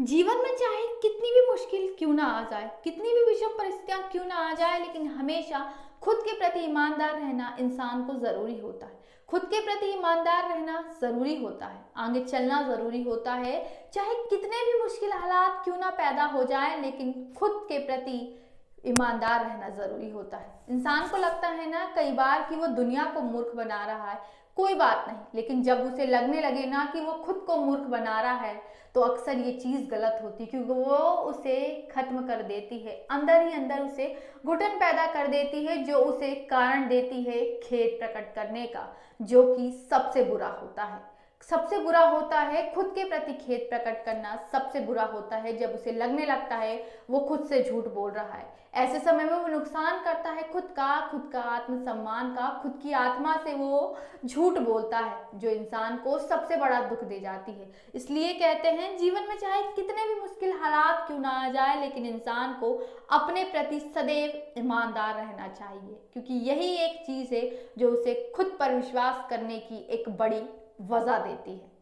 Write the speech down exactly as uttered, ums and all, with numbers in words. जीवन में चाहे कितनी भी मुश्किल क्यों ना आ जाए, कितनी भी विषम परिस्थितियां क्यों ना आ जाए, लेकिन हमेशा खुद के प्रति ईमानदार रहना इंसान को ज़रूरी होता है। खुद के प्रति ईमानदार रहना ज़रूरी होता है, आगे चलना ज़रूरी होता है। चाहे कितने भी मुश्किल हालात क्यों ना पैदा हो जाए, लेकिन खुद के प्रति ईमानदार रहना ज़रूरी होता है। इंसान को लगता है ना कई बार कि वो दुनिया को मूर्ख बना रहा है, कोई बात नहीं, लेकिन जब उसे लगने लगे ना कि वो खुद को मूर्ख बना रहा है, तो अक्सर ये चीज़ गलत होती है, क्योंकि वो उसे खत्म कर देती है, अंदर ही अंदर उसे घुटन पैदा कर देती है, जो उसे कारण देती है खेद प्रकट करने का, जो कि सबसे बुरा होता है। सबसे बुरा होता है खुद के प्रति खेद प्रकट करना, सबसे बुरा होता है जब उसे लगने लगता है वो खुद से झूठ बोल रहा है। ऐसे समय में वो नुकसान करता है खुद का, खुद का आत्मसम्मान का, खुद की आत्मा से वो झूठ बोलता है, जो इंसान को सबसे बड़ा दुख दे जाती है। इसलिए कहते हैं जीवन में चाहे कितने भी मुश्किल हालात क्यों ना आ जाए, लेकिन इंसान को अपने प्रति सदैव ईमानदार रहना चाहिए, क्योंकि यही एक चीज़ है जो उसे खुद पर विश्वास करने की एक बड़ी वजह देती है।